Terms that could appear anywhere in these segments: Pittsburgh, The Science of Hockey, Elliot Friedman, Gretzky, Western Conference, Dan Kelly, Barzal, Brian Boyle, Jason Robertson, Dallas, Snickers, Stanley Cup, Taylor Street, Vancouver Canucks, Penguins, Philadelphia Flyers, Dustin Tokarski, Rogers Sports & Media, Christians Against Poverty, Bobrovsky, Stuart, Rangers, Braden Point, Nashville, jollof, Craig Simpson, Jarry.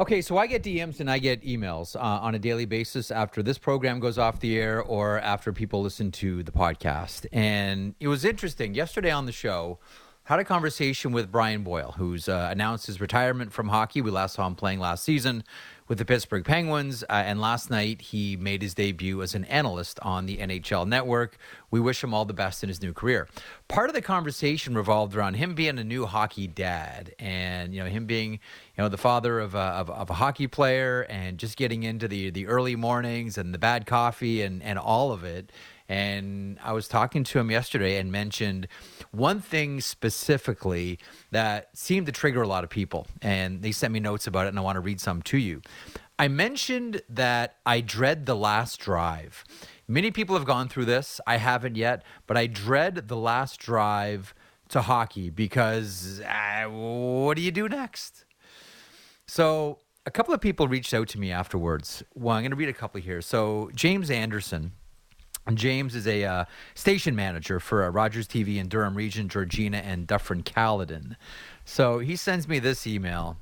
Okay, so I get DMs and I get emails on a daily basis after this program goes off the air or after people listen to the podcast. And it was interesting. Yesterday on the show, I had a conversation with Brian Boyle, who's announced his retirement from hockey. We last saw him playing last season with the Pittsburgh Penguins. And last night, he made his debut as an analyst on the NHL Network. We wish him all the best in his new career. Part of the conversation revolved around him being a new hockey dad and, you know, him being, you know, the father of a hockey player and just getting into the early mornings and the bad coffee and all of it. And I was talking to him yesterday and mentioned one thing specifically that seemed to trigger a lot of people. And they sent me notes about it, and I want to read some to you. I mentioned that I dread the last drive. Many people have gone through this. I haven't yet, but I dread the last drive to hockey because what do you do next? So a couple of people reached out to me afterwards. Well, I'm going to read a couple here. So James Anderson. James is a station manager for Rogers TV in Durham region, Georgina, and Dufferin Caledon. So he sends me this email.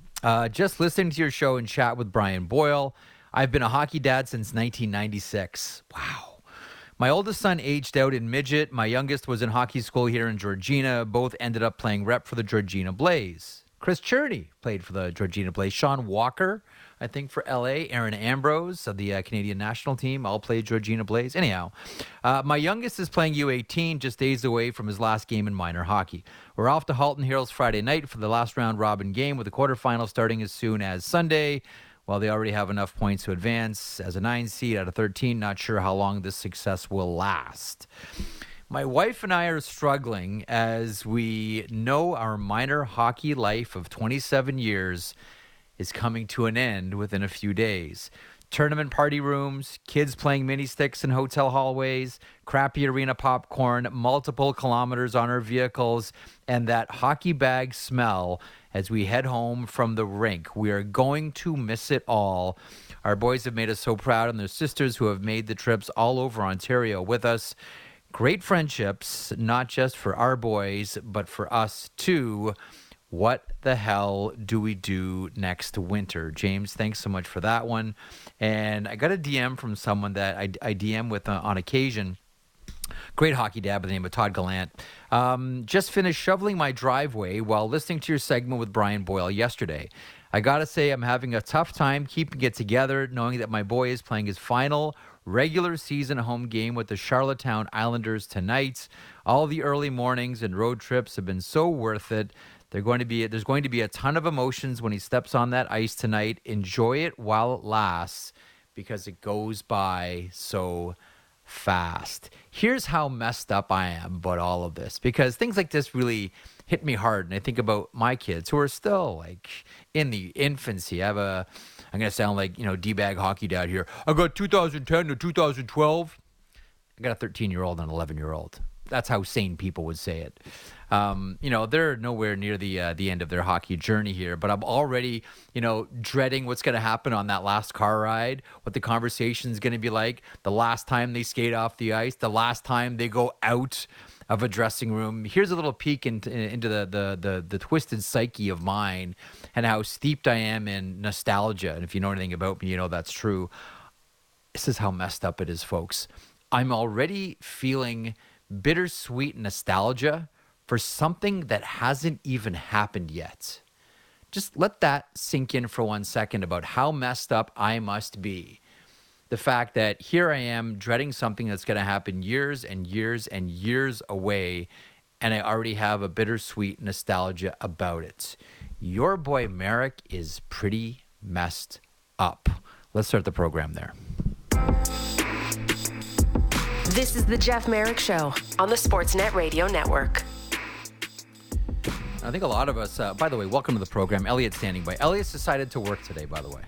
Just listening to your show and chat with Brian Boyle. I've been a hockey dad since 1996. Wow. My oldest son aged out in midget. My youngest was in hockey school here in Georgina. Both ended up playing rep for the Georgina Blaze. Chris Cherity played for the Georgina Blaze. Sean Walker, I think, for LA. Aaron Ambrose of the Canadian national team. All played Georgina Blaze. Anyhow, my youngest is playing U18, just days away from his last game in minor hockey. We're off to Halton Hills Friday night for the last round-robin game with the quarterfinal starting as soon as Sunday. While they already have enough points to advance as a 9 seed out of 13, not sure how long this success will last. My wife and I are struggling as we know our minor hockey life of 27 years is coming to an end within a few days. Tournament party rooms, kids playing mini sticks in hotel hallways, crappy arena popcorn, multiple kilometers on our vehicles, and that hockey bag smell as we head home from the rink. We are going to miss it all. Our boys have made us so proud, and their sisters who have made the trips all over Ontario with us. Great friendships, not just for our boys, but for us too. What the hell do we do next winter? James, thanks so much for that one. And I got a DM from someone that I DM with on occasion. Great hockey dad by the name of Todd Gallant. Just finished shoveling my driveway while listening to your segment with Brian Boyle yesterday. I got to say I'm having a tough time keeping it together, knowing that my boy is playing his final regular season home game with the Charlottetown Islanders tonight. All the early mornings and road trips have been so worth it. There's going to be a ton of emotions when he steps on that ice tonight. Enjoy it while it lasts because it goes by so fast. Here's how messed up I am about all of this, because things like this really hit me hard. And I think about my kids who are still like in the infancy. I'm going to sound like, D-bag hockey dad here. I got 2010 to 2012. I got a 13-year-old and an 11-year-old. That's how sane people would say it. They're nowhere near the end of their hockey journey here, but I'm already, dreading what's going to happen on that last car ride, what the conversation's going to be like, the last time they skate off the ice, the last time they go out of a dressing room. Here's a little peek into the twisted psyche of mine and how steeped I am in nostalgia. And if you know anything about me, you know that's true. This is how messed up it is, folks. I'm already feeling bittersweet nostalgia for something that hasn't even happened yet. Just let that sink in for 1 second about how messed up I must be. The fact that here I am dreading something that's going to happen years and years and years away, and I already have a bittersweet nostalgia about it. Your boy Merrick is pretty messed up. Let's start the program there. This is the Jeff Merrick Show on the Sportsnet Radio Network. I think a lot of us, by the way, welcome to the program. Elliot's standing by. Elliot's decided to work today, by the way.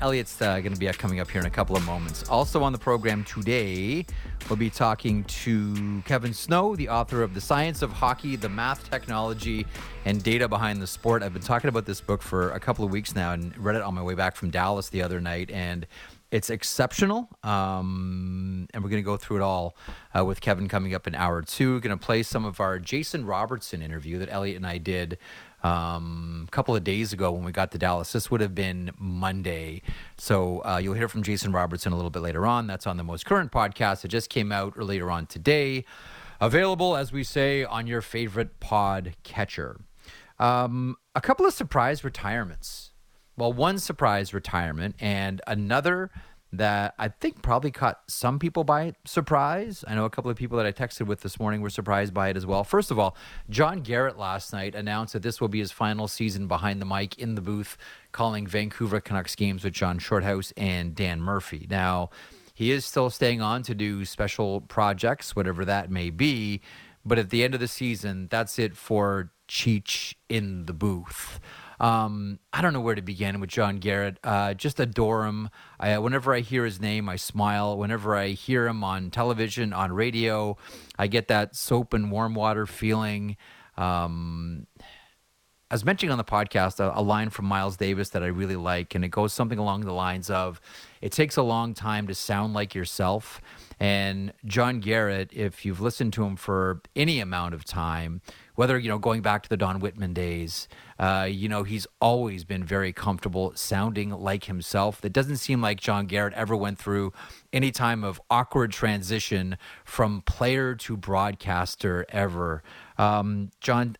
Elliot's going to be coming up here in a couple of moments. Also on the program today, we'll be talking to Kevin Snow, the author of The Science of Hockey, The Math, Technology, and Data Behind the Sport. I've been talking about this book for a couple of weeks now and read it on my way back from Dallas the other night, and It's exceptional, and we're going to go through it all with Kevin coming up in hour two. We're going to play some of our Jason Robertson interview that Elliot and I did a couple of days ago when we got to Dallas. This would have been Monday, so you'll hear from Jason Robertson a little bit later on. That's on the most current podcast. It just came out later on today. Available, as we say, on your favorite pod catcher. A couple of surprise retirements. Well, one surprise retirement and another that I think probably caught some people by surprise. I know a couple of people that I texted with this morning were surprised by it as well. First of all, John Garrett last night announced that this will be his final season behind the mic in the booth calling Vancouver Canucks games with John Shorthouse and Dan Murphy. Now, he is still staying on to do special projects, whatever that may be. But at the end of the season, that's it for Cheech in the booth. I don't know where to begin with John Garrett. Just adore him. Whenever I hear his name, I smile. Whenever I hear him on television, on radio, I get that soap and warm water feeling. I was mentioning on the podcast a line from Miles Davis that I really like, and it goes something along the lines of, it takes a long time to sound like yourself. And John Garrett, if you've listened to him for any amount of time, whether, you know, going back to the Don Whitman days, you know, he's always been very comfortable sounding like himself. That doesn't seem like John Garrett ever went through any time of awkward transition from player to broadcaster ever. John,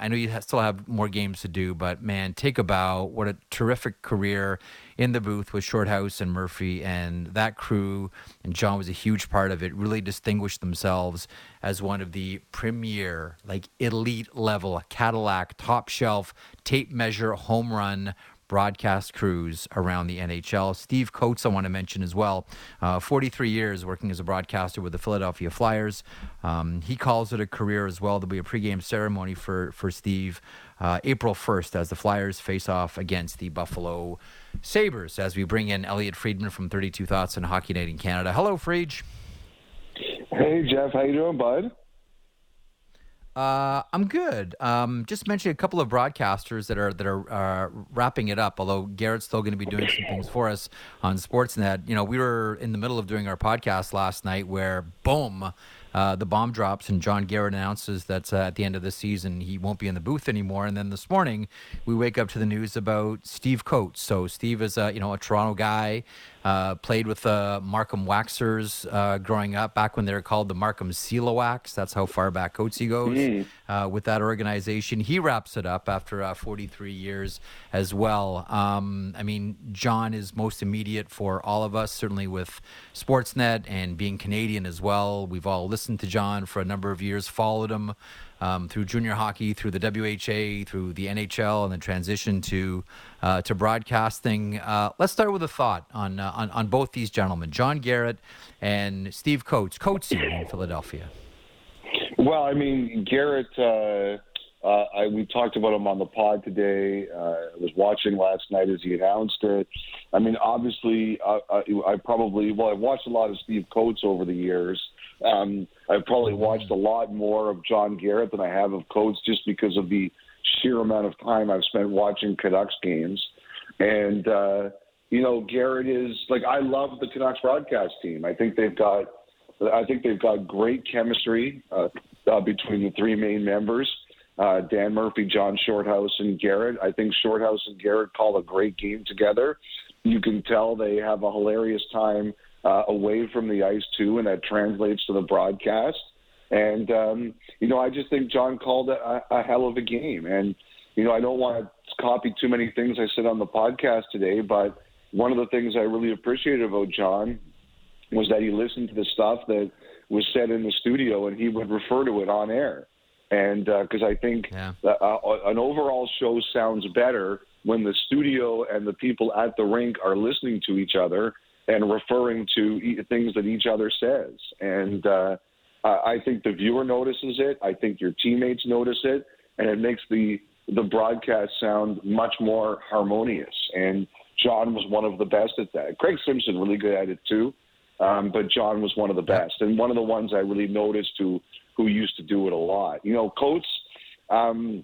I know you still have more games to do, but man, take a bow. What a terrific career in the booth with Shorthouse and Murphy and that crew. And John was a huge part of it, really distinguished themselves as one of the premier, like elite level, Cadillac, top shelf, tape measure, home run broadcast crews around the NHL. Steve Coates, I want to mention as well, 43 years working as a broadcaster with the Philadelphia Flyers. He calls it a career as well. There'll be a pregame ceremony for Steve April 1st as the Flyers face off against the Buffalo Sabres, as we bring in Elliot Friedman from 32 Thoughts and Hockey Night in Canada. Hello, Friedge. Hey, Jeff. How you doing, bud? I'm good. Just mentioning a couple of broadcasters that are wrapping it up, although Garrett's still going to be doing some things for us on Sportsnet. You know, we were in the middle of doing our podcast last night where, boom, the bomb drops and John Garrett announces that at the end of the season he won't be in the booth anymore. And then this morning we wake up to the news about Steve Coates. So Steve is a Toronto guy, played with the Markham Waxers growing up, back when they were called the Markham Sealawax. That's how far back Coatesy goes. With that organization. He wraps it up after 43 years as well. I mean, John is most immediate for all of us, certainly with Sportsnet and being Canadian as well. We've all listened to John for a number of years, followed him through junior hockey, through the WHA, through the NHL, and then transition to broadcasting. Let's start with a thought on both these gentlemen, John Garrett and Steve Coates, Coatesy in Philadelphia. Well, I mean, Garrett, we talked about him on the pod today. I was watching last night as he announced it. I mean, obviously, I've watched a lot of Steve Coates over the years. I've probably watched a lot more of John Garrett than I have of Coates just because of the sheer amount of time I've spent watching Canucks games. And, you know, Garrett is, like, I love the Canucks broadcast team. I think they've got great chemistry between the three main members, Dan Murphy, John Shorthouse, and Garrett. I think Shorthouse and Garrett call a great game together. You can tell they have a hilarious time away from the ice, too, and that translates to the broadcast. And, you know, I just think John called a hell of a game. And, you know, I don't want to copy too many things I said on the podcast today, but one of the things I really appreciated about John was that he listened to the stuff that was said in the studio and he would refer to it on air. And because I think an overall show sounds better when the studio and the people at the rink are listening to each other and referring to things that each other says. And I think the viewer notices it. I think your teammates notice it. And it makes the broadcast sound much more harmonious. And John was one of the best at that. Craig Simpson really good at it too. But John was one of the best and one of the ones I really noticed who used to do it a lot. You know, Coates, you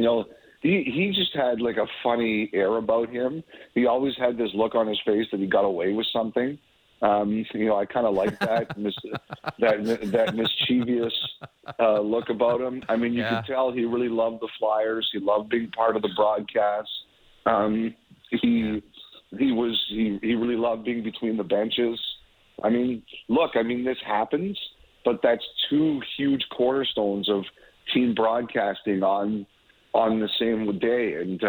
know, He just had like a funny air about him. He always had this look on his face that he got away with something. You know, I kind of like that that mischievous look about him. I mean, you could tell he really loved the Flyers. He loved being part of the broadcast. He really loved being between the benches. I mean, look, I mean, this happens, but that's two huge cornerstones of team broadcasting on the same day, and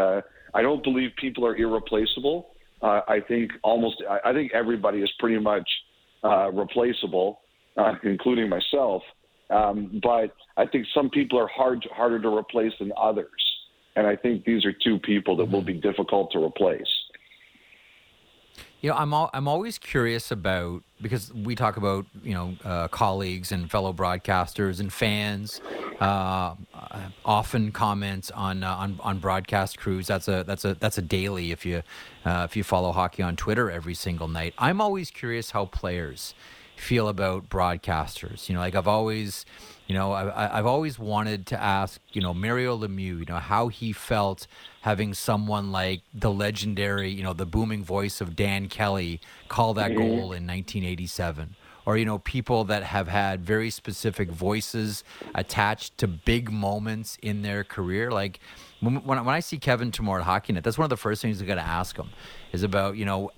I don't believe people are irreplaceable. I think everybody is pretty much replaceable, including myself. But I think some people are harder to replace than others, and I think these are two people that will be difficult to replace. You know, I'm always curious about, because we talk about, you know, colleagues and fellow broadcasters and fans often comments on broadcast crews. That's a daily if you follow hockey on Twitter every single night. I'm always curious how players feel about broadcasters. You know, like I've always wanted to ask, you know, Mario Lemieux, you know, how he felt having someone like the legendary, you know, the booming voice of Dan Kelly call that goal in 1987. Or, you know, people that have had very specific voices attached to big moments in their career. Like when I see Kevin tomorrow at Hockey Night, that's one of the first things I'm going to ask him is about, you know,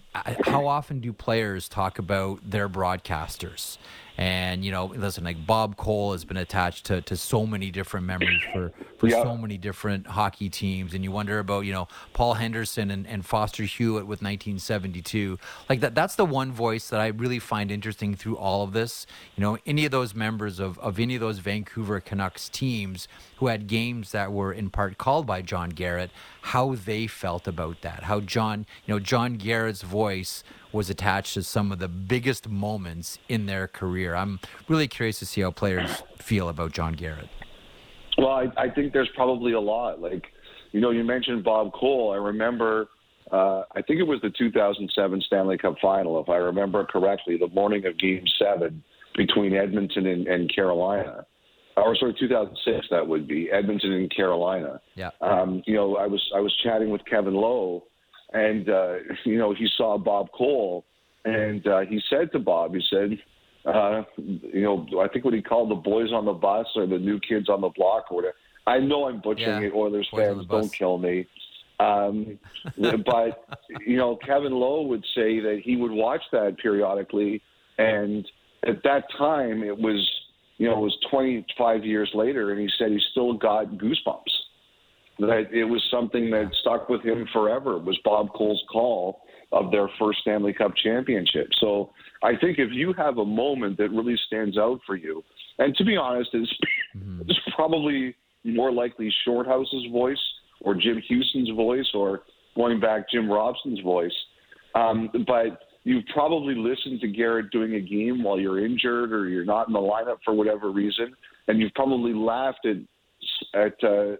how often do players talk about their broadcasters? And, you know, listen, like Bob Cole has been attached to so many different memories for so many different hockey teams. And you wonder about, you know, Paul Henderson and Foster Hewitt with 1972. Like that's the one voice that I really find interesting through all of this. You know, any of those members of any of those Vancouver Canucks teams who had games that were in part called by John Garrett, how they felt about that, how John Garrett's voice was attached to some of the biggest moments in their career. I'm really curious to see how players feel about John Garrett. Well, I think there's probably a lot. Like, you know, you mentioned Bob Cole. I remember, I think it was the 2007 Stanley Cup final, if I remember correctly, the morning of Game 7 between Edmonton and Carolina. Or sorry, 2006 that would be, Edmonton and Carolina. Yeah. You know, I was chatting with Kevin Lowe, and, you know, he saw Bob Cole, and he said to Bob, he said, you know, I think what he called the boys on the bus or the new kids on the block or whatever. I know I'm butchering it, Oilers fans, don't kill me. But, you know, Kevin Lowe would say that he would watch that periodically, and at that time it was, you know, it was 25 years later, and he said he still got goosebumps. That it was something that stuck with him forever. It was Bob Cole's call of their first Stanley Cup championship. So I think if you have a moment that really stands out for you, and to be honest, it's probably more likely Shorthouse's voice or Jim Houston's voice or going back Jim Robson's voice. But you've probably listened to Garrett doing a game while you're injured or you're not in the lineup for whatever reason, and you've probably laughed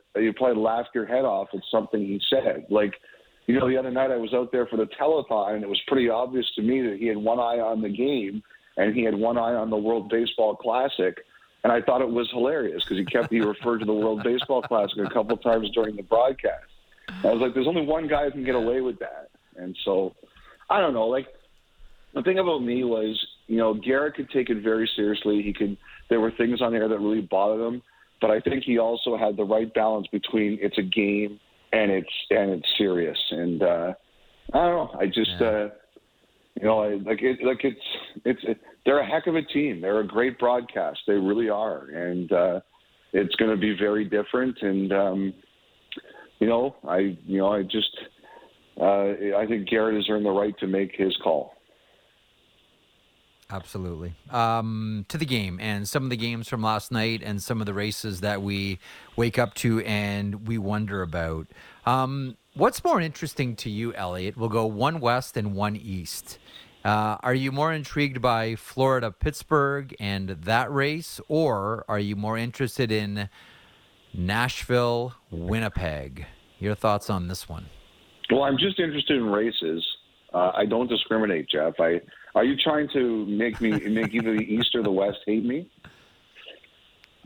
you probably laughed your head off at something he said. Like, you know, the other night I was out there for the telethon, and it was pretty obvious to me that he had one eye on the game and he had one eye on the World Baseball Classic, and I thought it was hilarious because he referred to the World Baseball Classic a couple times during the broadcast. I was like, there's only one guy who can get away with that. And so, I don't know, like, the thing about me was, you know, Garrett could take it very seriously. There were things on there that really bothered him. But I think he also had the right balance between it's a game and it's serious. And I don't know. I just you know, they're a heck of a team. They're a great broadcast. They really are. And it's going to be very different. And I think Garrett has earned the right to make his call. Absolutely. To the game and some of the games from last night and some of the races that we wake up to and we wonder about. What's more interesting to you, Elliot? We'll go one west and one east. Are you more intrigued by Florida, Pittsburgh and that race, or are you more interested in Nashville, Winnipeg? Your thoughts on this one? Well, I'm just interested in races. I don't discriminate, Jeff. Are you trying to make either the East or the West hate me?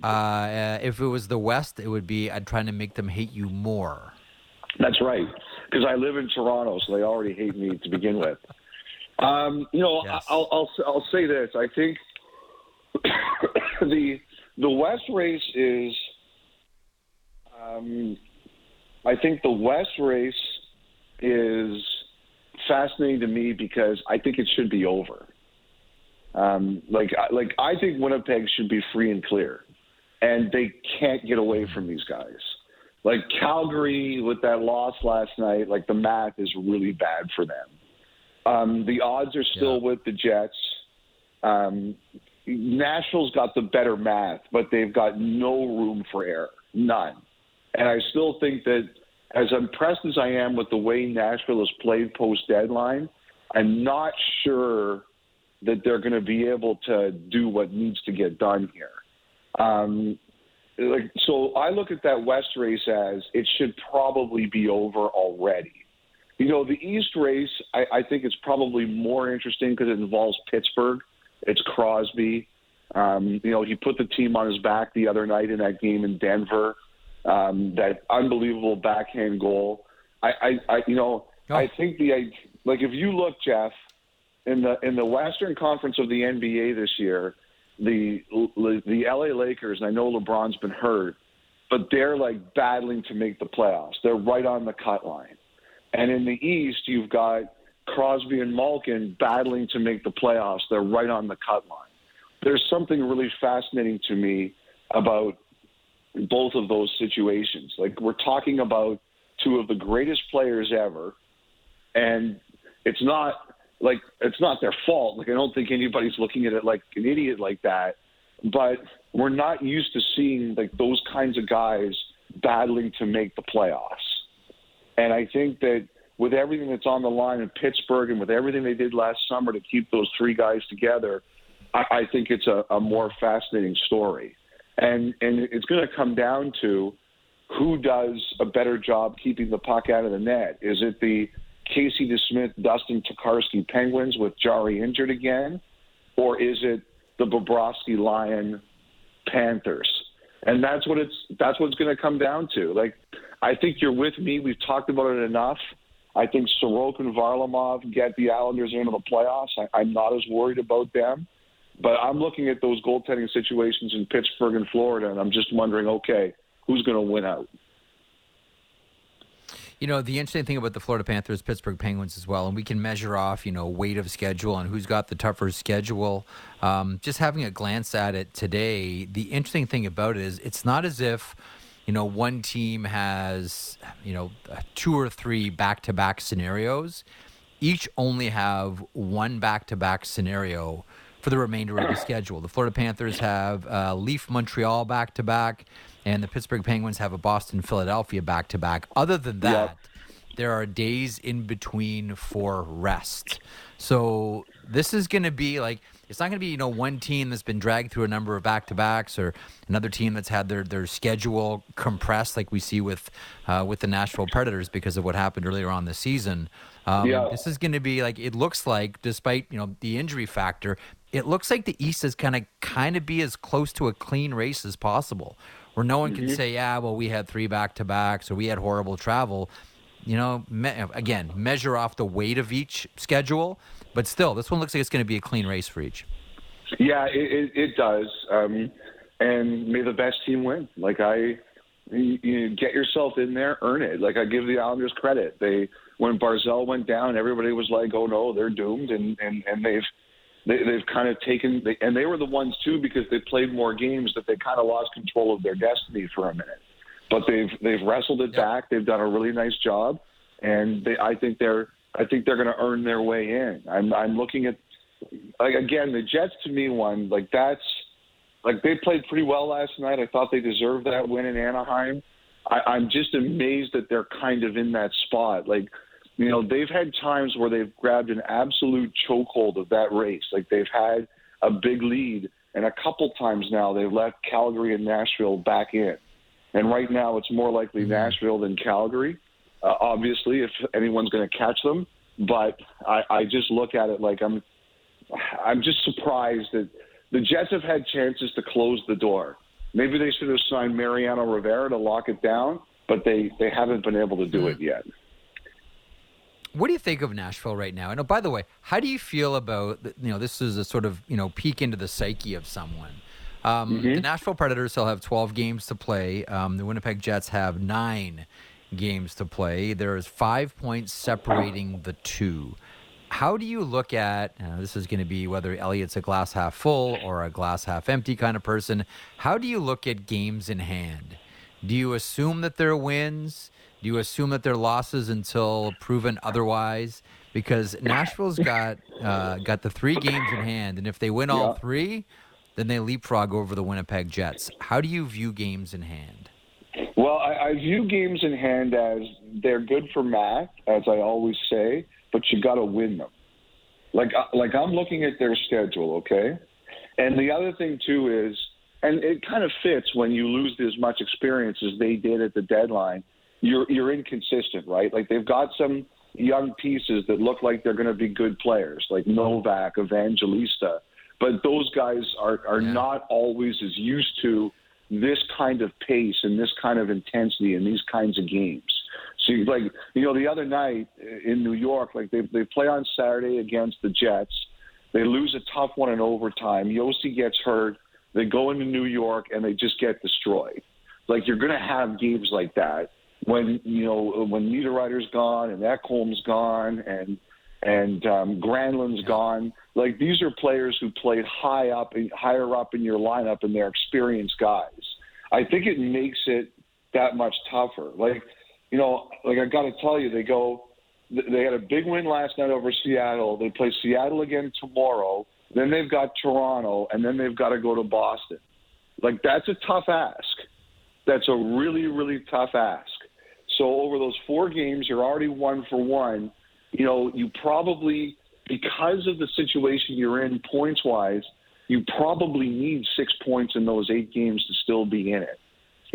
If it was the West, it would be I'm trying to make them hate you more. That's right, because I live in Toronto, so they already hate me to begin with. Yes. I'll say this. I think the West race is, fascinating to me because I think it should be over. I think Winnipeg should be free and clear, and they can't get away from these guys. Like Calgary with that loss last night, like the math is really bad for them. The odds are still with the Jets. Nashville's got the better math, but they've got no room for error, none. And I still think that as impressed as I am with the way Nashville has played post-deadline, I'm not sure that they're going to be able to do what needs to get done here. So I look at that West race as it should probably be over already. You know, the East race, I think it's probably more interesting because it involves Pittsburgh. It's Crosby. He put the team on his back the other night in that game in Denver. That unbelievable backhand goal. I think if you look, Jeff, in the Western Conference of the NBA this year, the LA Lakers, and I know LeBron's been hurt, but they're like battling to make the playoffs. They're right on the cut line. And in the East, you've got Crosby and Malkin battling to make the playoffs. They're right on the cut line. There's something really fascinating to me about both of those situations. Like, we're talking about two of the greatest players ever, and it's not their fault. Like, I don't think anybody's looking at it like an idiot like that, but we're not used to seeing like those kinds of guys battling to make the playoffs. And I think that with everything that's on the line in Pittsburgh and with everything they did last summer to keep those three guys together, I think it's a more fascinating story. And it's going to come down to who does a better job keeping the puck out of the net. Is it the Casey DeSmith, Dustin Tokarski Penguins with Jarry injured again, or is it the Bobrovsky Lion Panthers? And that's what it's going to come down to. Like, I think you're with me. We've talked about it enough. I think Sorokin and Varlamov get the Islanders into the playoffs. I'm not as worried about them. But I'm looking at those goaltending situations in Pittsburgh and Florida, and I'm just wondering, okay, who's going to win out? You know, the interesting thing about the Florida Panthers, Pittsburgh Penguins as well, and we can measure off, weight of schedule and who's got the tougher schedule. Just having a glance at it today, the interesting thing about it is it's not as if, one team has, two or three back-to-back scenarios. Each only have one back-to-back scenario for the remainder of the schedule. The Florida Panthers have Leaf Montreal back-to-back, and the Pittsburgh Penguins have a Boston-Philadelphia back-to-back. Other than that, there are days in between for rest. So this is going to be like, it's not going to be, one team that's been dragged through a number of back-to-backs or another team that's had their schedule compressed like we see with the Nashville Predators because of what happened earlier on this season. This is going to be like, it looks like, despite, the injury factor, it looks like the East is going to kind of be as close to a clean race as possible, where no one can say, we had three back-to-backs or we had horrible travel. Again, measure off the weight of each schedule. But still, this one looks like it's going to be a clean race for each. Yeah, it does. And may the best team win. Like, you get yourself in there, earn it. Like, I give the Islanders credit. When Barzal went down, everybody was like, oh, no, they're doomed, and They've kind of taken, and they were the ones too because they played more games that they kind of lost control of their destiny for a minute. But they've wrestled it back. They've done a really nice job, and I think they're going to earn their way in. I'm looking at, like, again, the Jets to me won. Like, that's like, they played pretty well last night. I thought they deserved that win in Anaheim. I'm just amazed that they're kind of in that spot. Like, they've had times where they've grabbed an absolute chokehold of that race. Like, they've had a big lead, and a couple times now they've left Calgary and Nashville back in. And right now it's more likely Nashville than Calgary, obviously, if anyone's going to catch them. But I just look at it like I'm just surprised that the Jets have had chances to close the door. Maybe they should have signed Mariano Rivera to lock it down. but they haven't been able to do it yet. What do you think of Nashville right now? And, oh, by the way, how do you feel about, you know, this is a sort of, you know, peek into the psyche of someone. The Nashville Predators still have 12 games to play. The Winnipeg Jets have 9 games to play. There is 5 points separating the two. How do you look at, this is going to be whether Elliot's a glass half full or a glass half empty kind of person. How do you look at games in hand? Do you assume that they're wins? Do you assume that they're losses until proven otherwise? Because Nashville's got the 3 games in hand, and if they win all 3, then they leapfrog over the Winnipeg Jets. How do you view games in hand? Well, I view games in hand as they're good for math, as I always say, but you got to win them. Like I'm looking at their schedule, okay? And the other thing, too, is, and it kind of fits when you lose as much experience as they did at the deadline, you're inconsistent, right? Like, they've got some young pieces that look like they're going to be good players, like Novak, Evangelista, but those guys are not always as used to this kind of pace and this kind of intensity and these kinds of games. So, like, you know, the other night in New York, like, they play on Saturday against the Jets. They lose a tough one in overtime. Yossi gets hurt. They go into New York, and they just get destroyed. Like, you're going to have games like that when, you know, when Niederreiter's gone and Ekholm's gone and Granlund's gone. Like, these are players who played higher up in your lineup, and they're experienced guys. I think it makes it that much tougher. Like, you know, like, I got to tell you, they had a big win last night over Seattle. They play Seattle again tomorrow. Then they've got Toronto, and then they've got to go to Boston. Like, that's a tough ask. That's a really, really tough ask. So over those 4 games, you're already 1-for-1. You know, you probably, because of the situation you're in points-wise, you probably need 6 points in those 8 games to still be in it.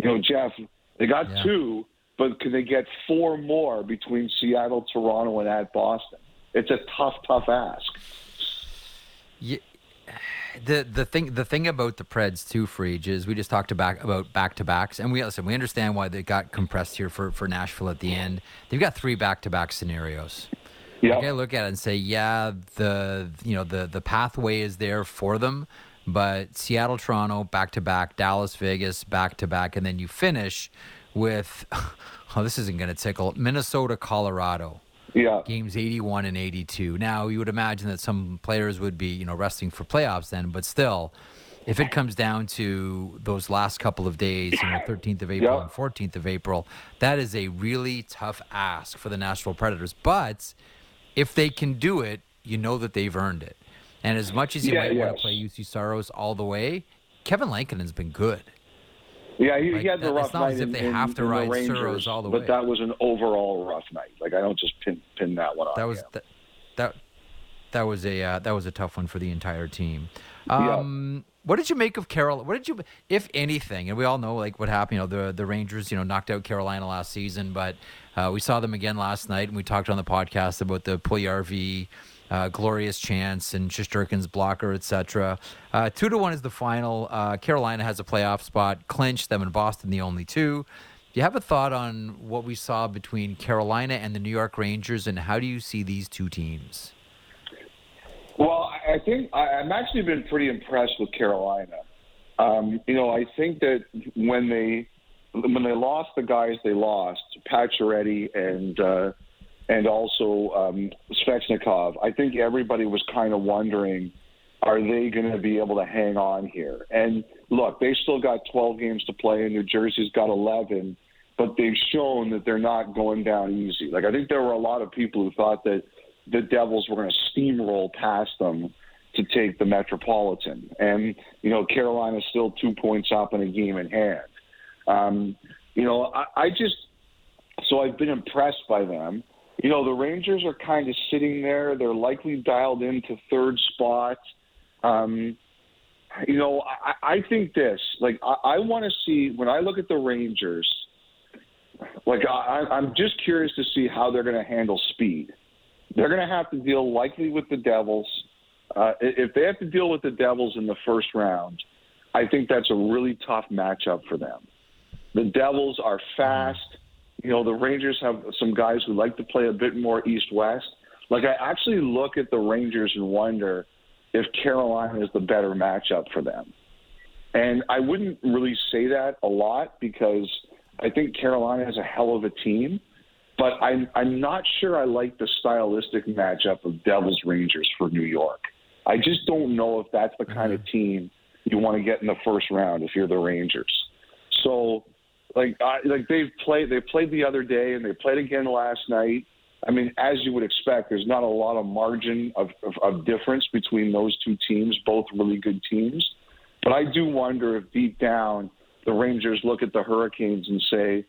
You know, Jeff, they got 2, but can they get 4 more between Seattle, Toronto, and at Boston? It's a tough, tough ask. Yeah. The thing about the Preds too, Friedge, is we just talked about back-to-backs, and we understand why they got compressed here for Nashville at the end. They've got 3 back-to-back scenarios. Yeah, I look at it and say, the pathway is there for them, but Seattle, Toronto, back-to-back, Dallas, Vegas, back-to-back, and then you finish with, oh, this isn't going to tickle, Minnesota, Colorado. Yeah. Games 81 and 82. Now, you would imagine that some players would be, you know, resting for playoffs then, but still, if it comes down to those last couple of days, you know, 13th of April and 14th of April, that is a really tough ask for the Nashville Predators. But if they can do it, you know that they've earned it. And as much as you might want to play UC Soros all the way, Kevin Lankinen's been good. Yeah, he had the rough night in the Rangers, but that was an overall rough night. Like, I don't just pin that one on him. That was a tough one for the entire team. What did you make of Carolina? What did you, if anything? And we all know, like, what happened. You know, the Rangers, you know, knocked out Carolina last season, but we saw them again last night, and we talked on the podcast about the Puljujarvi glorious chance and Shesterkin's blocker, etc. 2-1 is the final. Carolina has a playoff spot clinched. Them and Boston, the only 2. Do you have a thought on what we saw between Carolina and the New York Rangers, and how do you see these two teams? Well, I think I've actually been pretty impressed with Carolina. You know, I think that when they lost the guys they lost, Pacioretty and also Svechnikov, I think everybody was kind of wondering, are they going to be able to hang on here? And look, they still got 12 games to play, and New Jersey's got 11, but they've shown that they're not going down easy. Like, I think there were a lot of people who thought that the Devils were going to steamroll past them to take the Metropolitan. And, you know, Carolina's still 2 points up in a game in hand. You know, so I've been impressed by them. You know, the Rangers are kind of sitting there. They're likely dialed into 3rd spot. You know, I think this, like, I want to see, when I look at the Rangers, like, I'm just curious to see how they're going to handle speed. They're going to have to deal likely with the Devils. If they have to deal with the Devils in the first round, I think that's a really tough matchup for them. The Devils are fast. You know, the Rangers have some guys who like to play a bit more east-west. Like, I actually look at the Rangers and wonder if Carolina is the better matchup for them. And I wouldn't really say that a lot because I think Carolina is a hell of a team. But I'm not sure I like the stylistic matchup of Devils Rangers for New York. I just don't know if that's the kind of team you want to get in the first round if you're the Rangers. So, they played the other day and they played again last night. I mean, as you would expect, there's not a lot of margin of difference between those two teams, both really good teams. But I do wonder if deep down the Rangers look at the Hurricanes and say,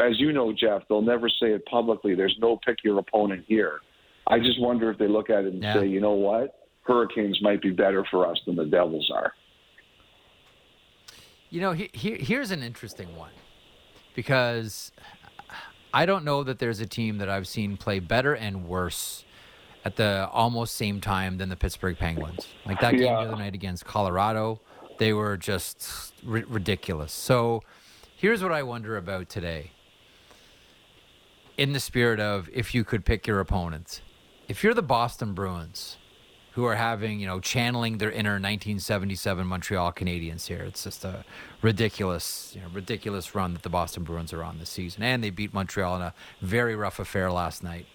as you know, Jeff, they'll never say it publicly. There's no pick your opponent here. I just wonder if they look at it and say, you know what? Hurricanes might be better for us than the Devils are. You know, here's an interesting one, because I don't know that there's a team that I've seen play better and worse at the almost same time than the Pittsburgh Penguins. Like that game the other night against Colorado, they were just ridiculous. So here's what I wonder about today. In the spirit of if you could pick your opponents, if you're the Boston Bruins, who are having, you know, channeling their inner 1977 Montreal Canadiens here. It's just a ridiculous, you know, ridiculous run that the Boston Bruins are on this season. And they beat Montreal in a very rough affair last night.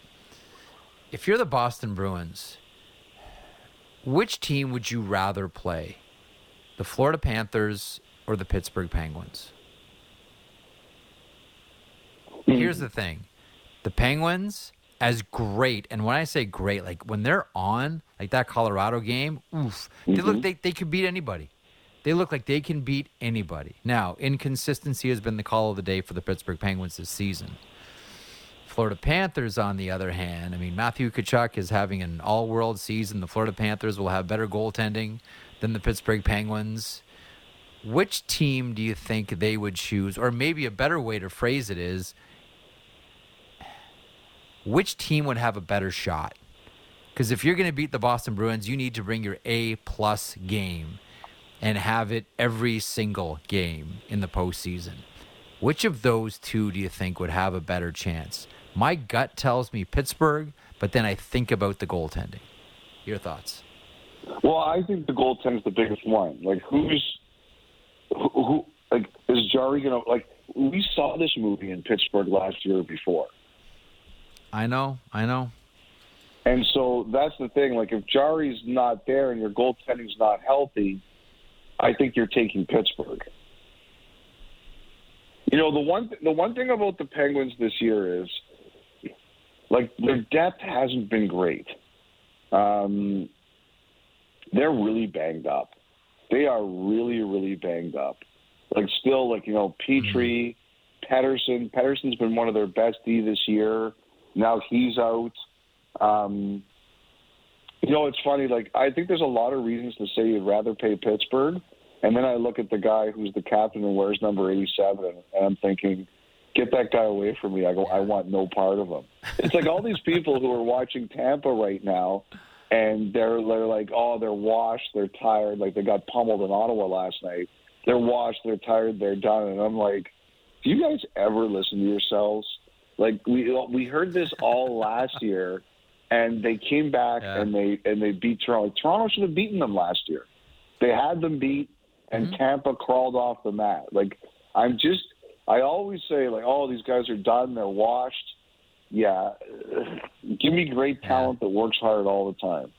If you're the Boston Bruins, which team would you rather play? The Florida Panthers or the Pittsburgh Penguins? Here's the thing. The Penguins, as great, and when I say great, like when they're on, like that Colorado game, they look they could beat anybody. They look like they can beat anybody. Now, inconsistency has been the call of the day for the Pittsburgh Penguins this season. Florida Panthers, on the other hand, I mean, Matthew Tkachuk is having an all-world season. The Florida Panthers will have better goaltending than the Pittsburgh Penguins. Which team do you think they would choose? Or maybe a better way to phrase it is, which team would have a better shot? Because if you're going to beat the Boston Bruins, you need to bring your A-plus game and have it every single game in the postseason. Which of those two do you think would have a better chance? My gut tells me Pittsburgh, but then I think about the goaltending. Your thoughts? Well, I think the goaltending's the biggest one. Like, is Jarry going to, like, we saw this movie in Pittsburgh last year or before. I know. And so that's the thing. Like, if Jarry's not there and your goaltending's not healthy, I think you're taking Pittsburgh. You know, the one thing about the Penguins this year is, like, their depth hasn't been great. They're really banged up. They are really, really banged up. Like, still, like, you know, Petrie, Pettersson. Pettersson's been one of their besties this year. Now he's out. You know, it's funny. Like, I think there's a lot of reasons to say you'd rather pay Pittsburgh. And then I look at the guy who's the captain and wears number 87, and I'm thinking, get that guy away from me. I go, I want no part of him. It's like all these people who are watching Tampa right now, and they're like, oh, they're washed, they're tired. Like, they got pummeled in Ottawa last night. They're washed, they're tired, they're done. And I'm like, do you guys ever listen to yourselves? Like, we heard this all last year, and they came back and they beat Toronto. Toronto should have beaten them last year. They had them beat, and Tampa crawled off the mat. Like, I always say, like, oh, these guys are done, they're washed. Yeah, give me great talent that works hard all the time.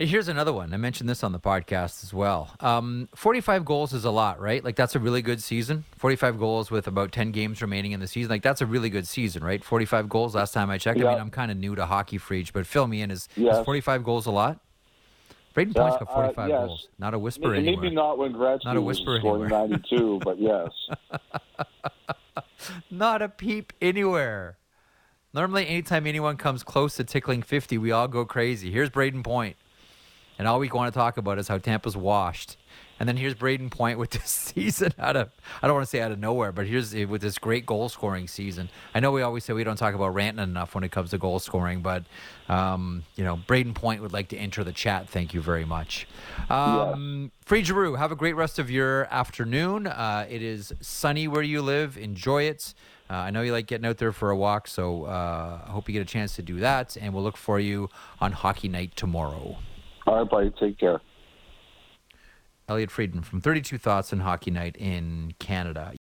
Here's another one. I mentioned this on the podcast as well. 45 goals is a lot, right? Like, that's a really good season. 45 goals with about 10 games remaining in the season. Like, that's a really good season, right? 45 goals last time I checked. Yeah. I mean, I'm kind of new to hockey, Freege, but fill me in. Is 45 goals a lot? Braden Point's got 45 goals. Not a whisper anywhere. Maybe not when Gretzky was scoring 92, but yes. Not a peep anywhere. Normally, anytime anyone comes close to tickling 50, we all go crazy. Here's Braden Point. and all we want to talk about is how Tampa's washed. And then here's Braden Point with this season I don't want to say out of nowhere, but here's with this great goal-scoring season. I know we always say we don't talk about Rantanen enough when it comes to goal-scoring, but, you know, Braden Point would like to enter the chat. Thank you very much. Free Giroux, have a great rest of your afternoon. It is sunny where you live. Enjoy it. I know you like getting out there for a walk, so I hope you get a chance to do that, and we'll look for you on Hockey Night tomorrow. All right, buddy. Take care. Elliot Friedman from 32 Thoughts and Hockey Night in Canada.